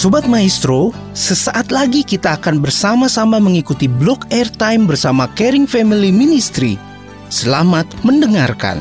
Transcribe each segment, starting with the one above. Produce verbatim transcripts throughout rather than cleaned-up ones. Sobat Maestro, sesaat lagi kita akan bersama-sama mengikuti Blok Airtime bersama Caring Family Ministry. Selamat mendengarkan.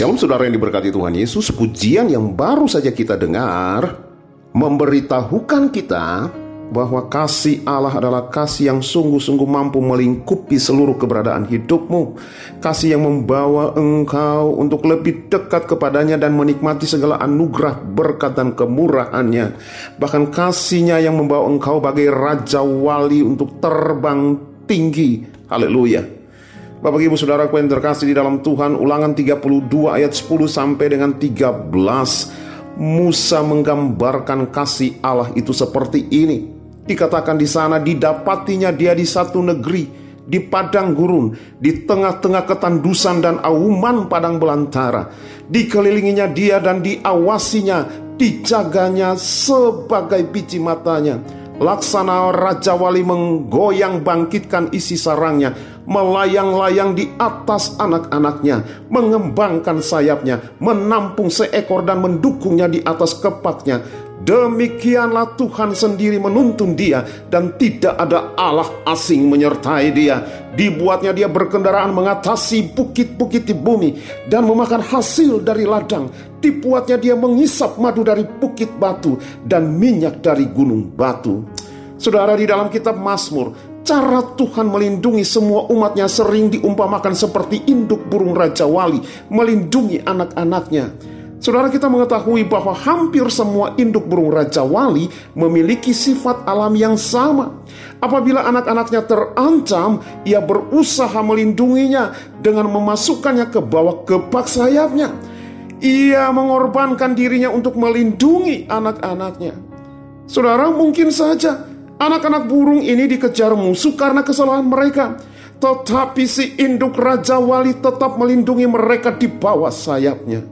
Shalom saudara yang diberkati Tuhan Yesus. Pujian yang baru saja kita dengar memberitahukan kita bahwa kasih Allah adalah kasih yang sungguh-sungguh mampu melingkupi seluruh keberadaan hidupmu. Kasih yang membawa engkau untuk lebih dekat kepadanya dan menikmati segala anugerah, berkat dan kemurahannya. Bahkan kasihnya yang membawa engkau bagai Raja Wali untuk terbang tinggi. Haleluya. Bapak ibu saudaraku yang terkasih di dalam Tuhan, Ulangan tiga puluh dua ayat sepuluh sampai dengan tiga belas, Musa menggambarkan kasih Allah itu seperti ini. Dikatakan di sana, didapatinya dia di satu negeri, di padang gurun, di tengah-tengah ketandusan dan auman padang belantara. Dikelilinginya dia dan diawasinya, dijaganya sebagai biji matanya. Laksana Raja Wali menggoyang bangkitkan isi sarangnya, melayang-layang di atas anak-anaknya, mengembangkan sayapnya, menampung seekor dan mendukungnya di atas kepaknya. Demikianlah Tuhan sendiri menuntun dia, dan tidak ada Allah asing menyertai dia. Dibuatnya dia berkendaraan mengatasi bukit-bukit di bumi dan memakan hasil dari ladang. Dibuatnya dia menghisap madu dari bukit batu dan minyak dari gunung batu. Saudara, di dalam kitab Mazmur, cara Tuhan melindungi semua umatnya sering diumpamakan seperti induk burung Raja Wali melindungi anak-anaknya. Saudara, kita mengetahui bahwa hampir semua induk burung Raja Wali memiliki sifat alam yang sama. Apabila anak-anaknya terancam, ia berusaha melindunginya dengan memasukkannya ke bawah kepak sayapnya. Ia mengorbankan dirinya untuk melindungi anak-anaknya. Saudara, mungkin saja anak-anak burung ini dikejar musuh karena kesalahan mereka, tetapi si induk Raja Wali tetap melindungi mereka di bawah sayapnya.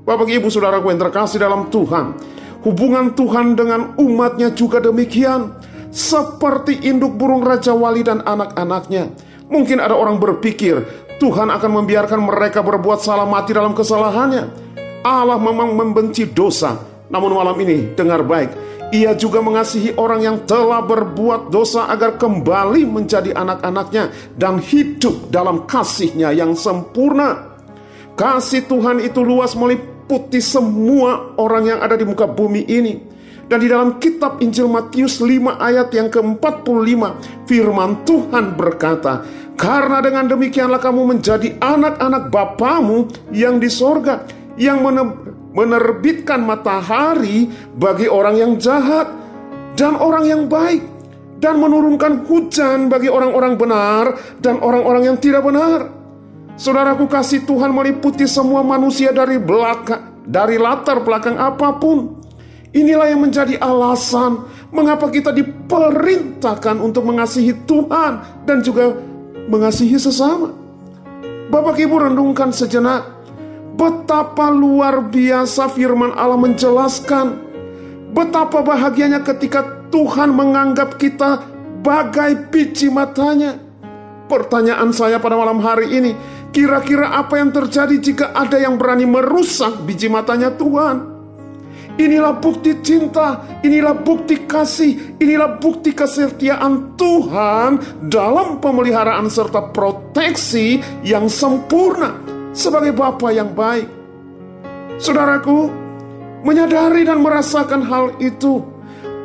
Bapak ibu saudaraku yang terkasih dalam Tuhan, hubungan Tuhan dengan umatnya juga demikian. Seperti induk burung Raja Wali dan anak-anaknya. Mungkin ada orang berpikir Tuhan akan membiarkan mereka berbuat salah, mati dalam kesalahannya. Allah memang membenci dosa. Namun malam ini, dengar baik, Ia juga mengasihi orang yang telah berbuat dosa agar kembali menjadi anak-anaknya dan hidup dalam kasih-Nya yang sempurna. Kasih Tuhan itu luas, meliputi semua orang yang ada di muka bumi ini. Dan di dalam kitab Injil Matius lima ayat yang ke empat puluh lima, firman Tuhan berkata, "Karena dengan demikianlah kamu menjadi anak-anak Bapamu yang di sorga, yang menerbitkan matahari bagi orang yang jahat dan orang yang baik, dan menurunkan hujan bagi orang-orang benar dan orang-orang yang tidak benar." Saudaraku, kasih Tuhan meliputi semua manusia dari belakang, dari latar belakang apapun. Inilah yang menjadi alasan mengapa kita diperintahkan untuk mengasihi Tuhan dan juga mengasihi sesama. Bapak ibu, renungkan sejenak betapa luar biasa firman Allah menjelaskan. Betapa bahagianya ketika Tuhan menganggap kita bagai biji matanya. Pertanyaan saya pada malam hari ini, kira-kira apa yang terjadi jika ada yang berani merusak biji matanya Tuhan? Inilah bukti cinta, inilah bukti kasih, inilah bukti kesetiaan Tuhan dalam pemeliharaan serta proteksi yang sempurna sebagai Bapa yang baik. Saudaraku, menyadari dan merasakan hal itu,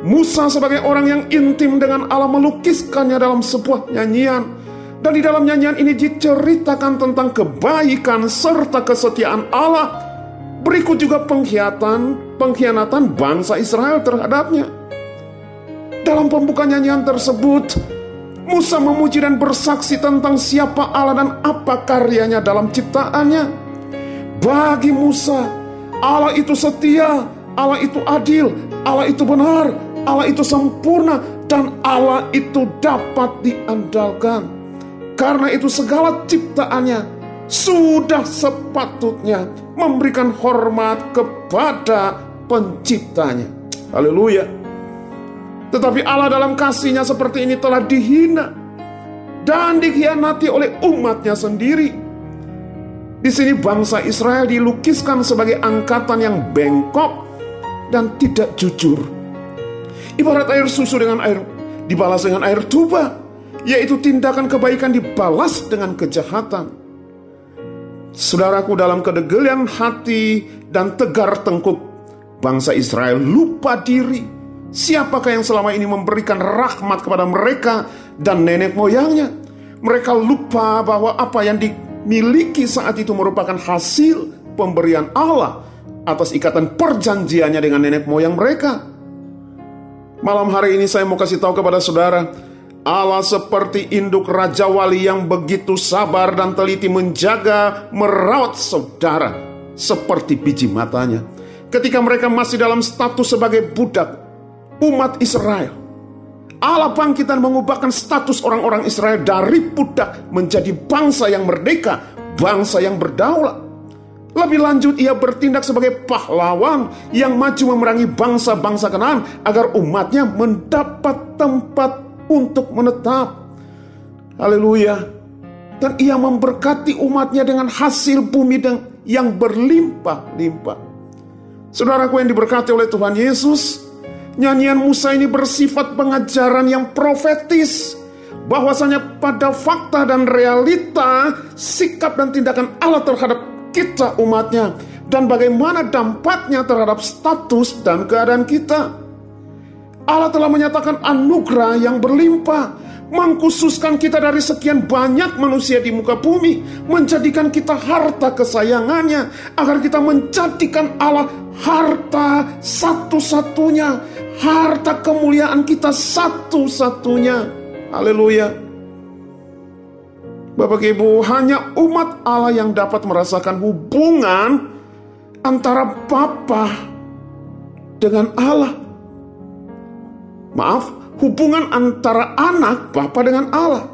Musa sebagai orang yang intim dengan Allah melukiskannya dalam sebuah nyanyian. Dan di dalam nyanyian ini diceritakan tentang kebaikan serta kesetiaan Allah. Berikut juga pengkhianatan, pengkhianatan bangsa Israel terhadapnya. Dalam pembuka nyanyian tersebut, Musa memuji dan bersaksi tentang siapa Allah dan apa karyanya dalam ciptaannya. Bagi Musa, Allah itu setia, Allah itu adil, Allah itu benar, Allah itu sempurna, dan Allah itu dapat diandalkan. Karena itu segala ciptaannya sudah sepatutnya memberikan hormat kepada penciptanya. Haleluya. Tetapi Allah dalam kasihnya seperti ini telah dihina dan dikhianati oleh umatnya sendiri. Di sini bangsa Israel dilukiskan sebagai angkatan yang bengkok dan tidak jujur. Ibarat air susu dengan air dibalas dengan air tuba, yaitu tindakan kebaikan dibalas dengan kejahatan. Saudaraku, dalam kedegelian hati dan tegar tengkuk, bangsa Israel lupa diri. Siapakah yang selama ini memberikan rahmat kepada mereka dan nenek moyangnya? Mereka lupa bahwa apa yang dimiliki saat itu merupakan hasil pemberian Allah atas ikatan perjanjiannya dengan nenek moyang mereka. Malam hari ini saya mau kasih tahu kepada saudara, Allah seperti induk raja wali yang begitu sabar dan teliti menjaga, merawat saudara seperti biji matanya. Ketika mereka masih dalam status sebagai budak, umat Israel, Allah bangkit dan mengubahkan status orang-orang Israel dari budak menjadi bangsa yang merdeka, bangsa yang berdaulat. Lebih lanjut, ia bertindak sebagai pahlawan yang maju memerangi bangsa-bangsa Kanaan agar umatnya mendapat tempat untuk menetap. Haleluya. Dan ia memberkati umatnya dengan hasil bumi yang berlimpah-limpah. Saudaraku yang diberkati oleh Tuhan Yesus, nyanyian Musa ini bersifat pengajaran yang profetis, bahwasanya pada fakta dan realita sikap dan tindakan Allah terhadap kita umatnya, dan bagaimana dampaknya terhadap status dan keadaan kita. Allah telah menyatakan anugerah yang berlimpah, mengkhususkan kita dari sekian banyak manusia di muka bumi, menjadikan kita harta kesayangannya, agar kita menjadikan Allah harta satu-satunya, harta kemuliaan kita satu-satunya. Haleluya. Bapak Ibu, hanya umat Allah yang dapat merasakan hubungan antara Bapa dengan Allah. Maaf, hubungan antara anak Bapa dengan Allah,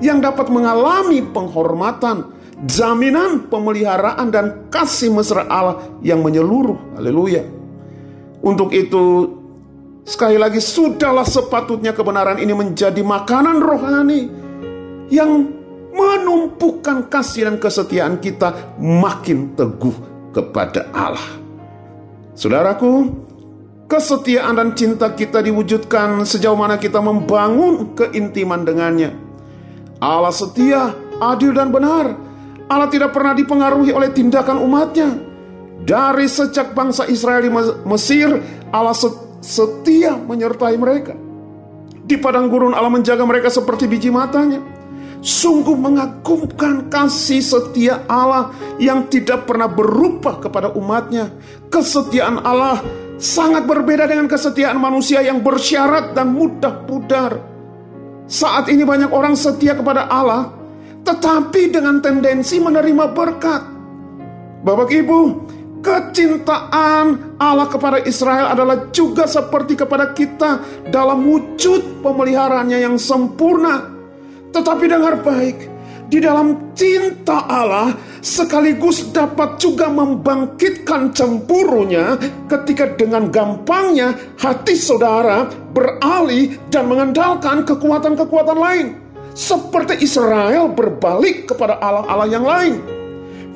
yang dapat mengalami penghormatan, jaminan, pemeliharaan, dan kasih mesra Allah yang menyeluruh. Haleluya. Untuk itu, sekali lagi, sudahlah sepatutnya kebenaran ini menjadi makanan rohani yang menumpukan kasih dan kesetiaan kita makin teguh kepada Allah. Saudaraku, kesetiaan dan cinta kita diwujudkan sejauh mana kita membangun keintiman dengannya. Allah setia, adil dan benar. Allah tidak pernah dipengaruhi oleh tindakan umatnya. Dari sejak bangsa Israel di Mesir, Allah setia menyertai mereka. Di padang gurun Allah menjaga mereka seperti biji matanya. Sungguh mengagumkan kasih setia Allah yang tidak pernah berubah kepada umatnya. Kesetiaan Allah sangat berbeda dengan kesetiaan manusia yang bersyarat dan mudah pudar. Saat ini banyak orang setia kepada Allah, tetapi dengan tendensi menerima berkat. Bapak Ibu, kecintaan Allah kepada Israel adalah juga seperti kepada kita dalam wujud pemeliharaannya yang sempurna. Tetapi dengar baik, di dalam cinta Allah sekaligus dapat juga membangkitkan cemburunya ketika dengan gampangnya hati saudara beralih dan mengandalkan kekuatan-kekuatan lain. Seperti Israel berbalik kepada Allah-Allah yang lain.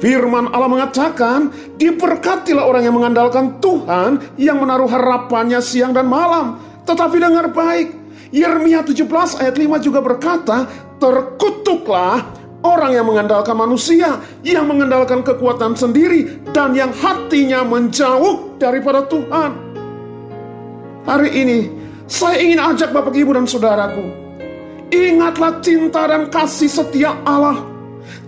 Firman Allah mengatakan, diberkatilah orang yang mengandalkan Tuhan yang menaruh harapannya siang dan malam. Tetapi dengar baik, Yeremia tujuh belas ayat lima juga berkata, terkutuklah orang yang mengandalkan manusia, yang mengandalkan kekuatan sendiri, dan yang hatinya menjauh daripada Tuhan. Hari ini saya ingin ajak Bapak Ibu dan saudaraku, ingatlah cinta dan kasih setia Allah.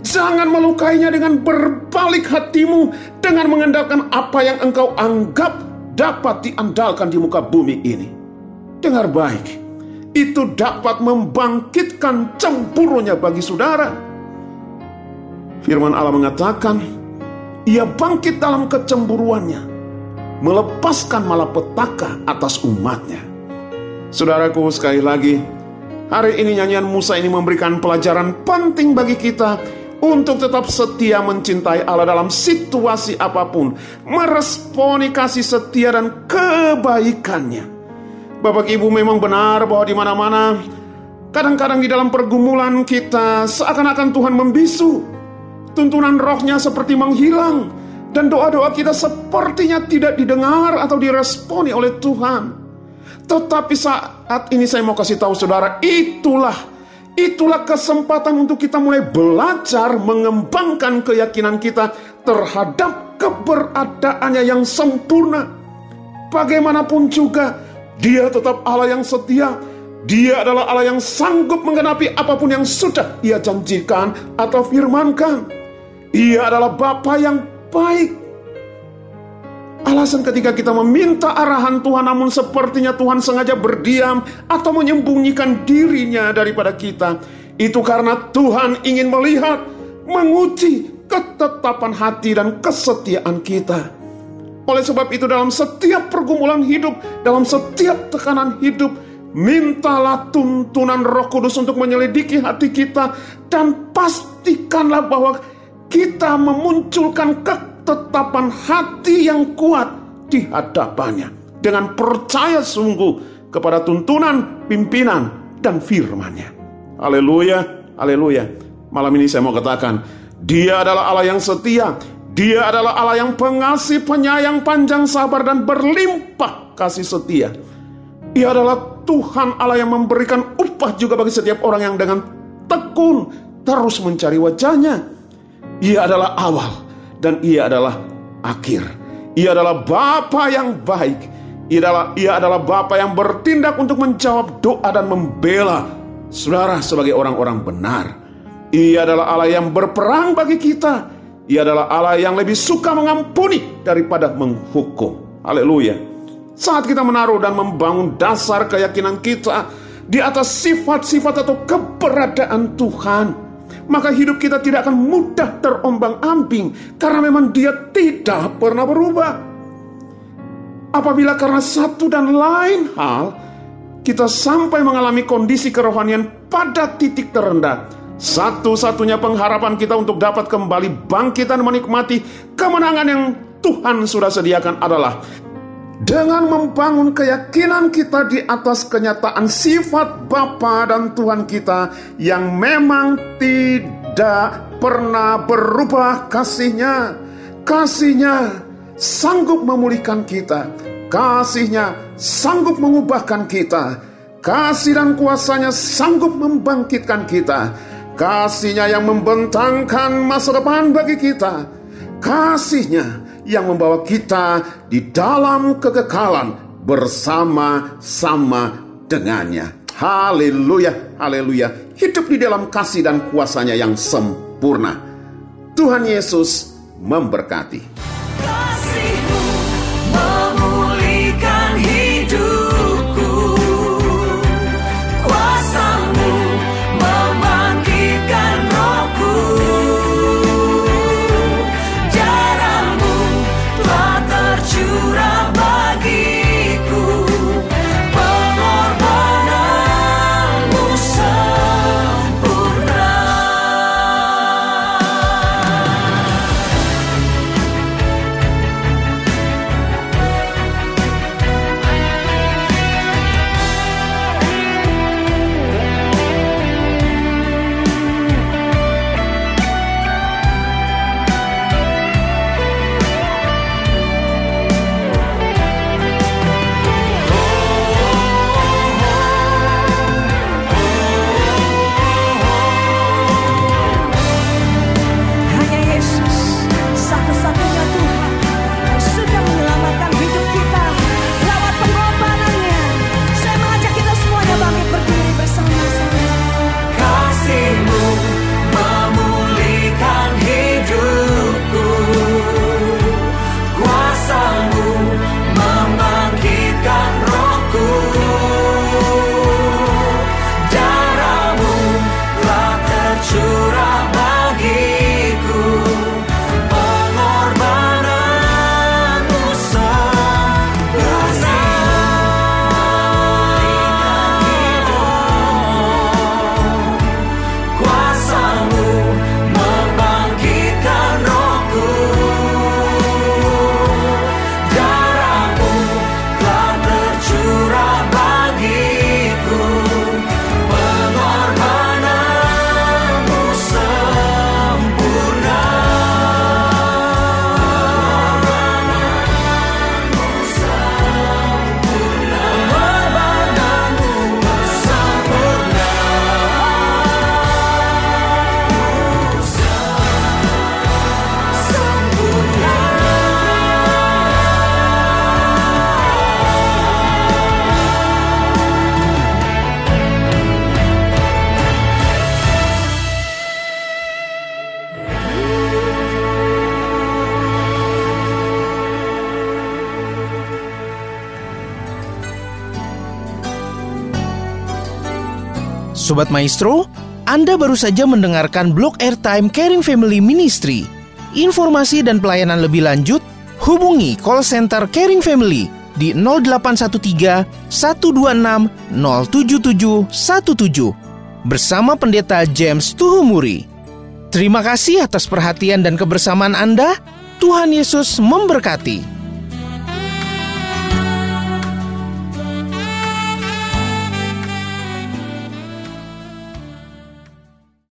Jangan melukainya dengan berbalik hatimu, dengan mengandalkan apa yang engkau anggap dapat diandalkan di muka bumi ini. Dengar baik, itu dapat membangkitkan cemburunya bagi saudara. Firman Allah mengatakan, ia bangkit dalam kecemburuannya, melepaskan malapetaka atas umatnya. Saudaraku, sekali lagi, hari ini nyanyian Musa ini memberikan pelajaran penting bagi kita untuk tetap setia mencintai Allah dalam situasi apapun, meresponi kasih setia dan kebaikannya. Bapak Ibu, memang benar bahwa di mana-mana kadang-kadang di dalam pergumulan kita seakan-akan Tuhan membisu, tuntunan rohnya seperti menghilang, dan doa-doa kita sepertinya tidak didengar atau diresponi oleh Tuhan. Tetapi saat ini saya mau kasih tahu saudara, itulah Itulah kesempatan untuk kita mulai belajar mengembangkan keyakinan kita terhadap keberadaannya yang sempurna. Bagaimanapun juga, Dia tetap Allah yang setia. Dia adalah Allah yang sanggup menggenapi apapun yang sudah Ia janjikan atau firmankan. Ia adalah Bapa yang baik. Alasan ketika kita meminta arahan Tuhan, namun sepertinya Tuhan sengaja berdiam atau menyembunyikan dirinya daripada kita, itu karena Tuhan ingin melihat, menguji ketetapan hati dan kesetiaan kita. Oleh sebab itu, dalam setiap pergumulan hidup, dalam setiap tekanan hidup, mintalah tuntunan Roh Kudus untuk menyelidiki hati kita, dan pastikanlah bahwa kita memunculkan kekuatan tetapan hati yang kuat di hadapannya, dengan percaya sungguh kepada tuntunan, pimpinan, dan firman-Nya. Haleluya, haleluya. Malam ini saya mau katakan, Dia adalah Allah yang setia. Dia adalah Allah yang pengasih, penyayang, panjang sabar, dan berlimpah kasih setia. Ia adalah Tuhan Allah yang memberikan upah juga bagi setiap orang yang dengan tekun terus mencari wajah-Nya. Ia adalah awal dan Ia adalah akhir. Ia adalah Bapa yang baik. Ia adalah, ia adalah Bapa yang bertindak untuk menjawab doa dan membela saudara sebagai orang-orang benar. Ia adalah Allah yang berperang bagi kita. Ia adalah Allah yang lebih suka mengampuni daripada menghukum. Haleluya. Saat kita menaruh dan membangun dasar keyakinan kita di atas sifat-sifat atau keberadaan Tuhan, maka hidup kita tidak akan mudah terombang-ambing, karena memang Dia tidak pernah berubah. Apabila karena satu dan lain hal kita sampai mengalami kondisi kerohanian pada titik terendah, satu-satunya pengharapan kita untuk dapat kembali bangkit dan menikmati kemenangan yang Tuhan sudah sediakan adalah dengan membangun keyakinan kita di atas kenyataan sifat Bapa dan Tuhan kita yang memang tidak pernah berubah kasih-Nya. Kasih-Nya sanggup memulihkan kita. Kasih-Nya sanggup mengubahkan kita. Kasih dan kuasa-Nya sanggup membangkitkan kita. Kasih-Nya yang membentangkan masa depan bagi kita. Kasih-Nya yang membawa kita di dalam kekekalan bersama-sama dengannya. Haleluya, haleluya. Hidup di dalam kasih dan kuasa-Nya yang sempurna. Tuhan Yesus memberkati. Kasih-Mu memulihkan hidupku. Kuasa-Mu membangkitkan rohku. Curah bagiku pengorbanan-Mu sempurna. Sobat Maestro, Anda baru saja mendengarkan Blok Airtime Caring Family Ministry. Informasi dan pelayanan lebih lanjut, hubungi call center Caring Family di nol delapan satu tiga, satu dua enam, nol tujuh tujuh satu tujuh bersama Pendeta James Tuhumuri. Terima kasih atas perhatian dan kebersamaan Anda. Tuhan Yesus memberkati.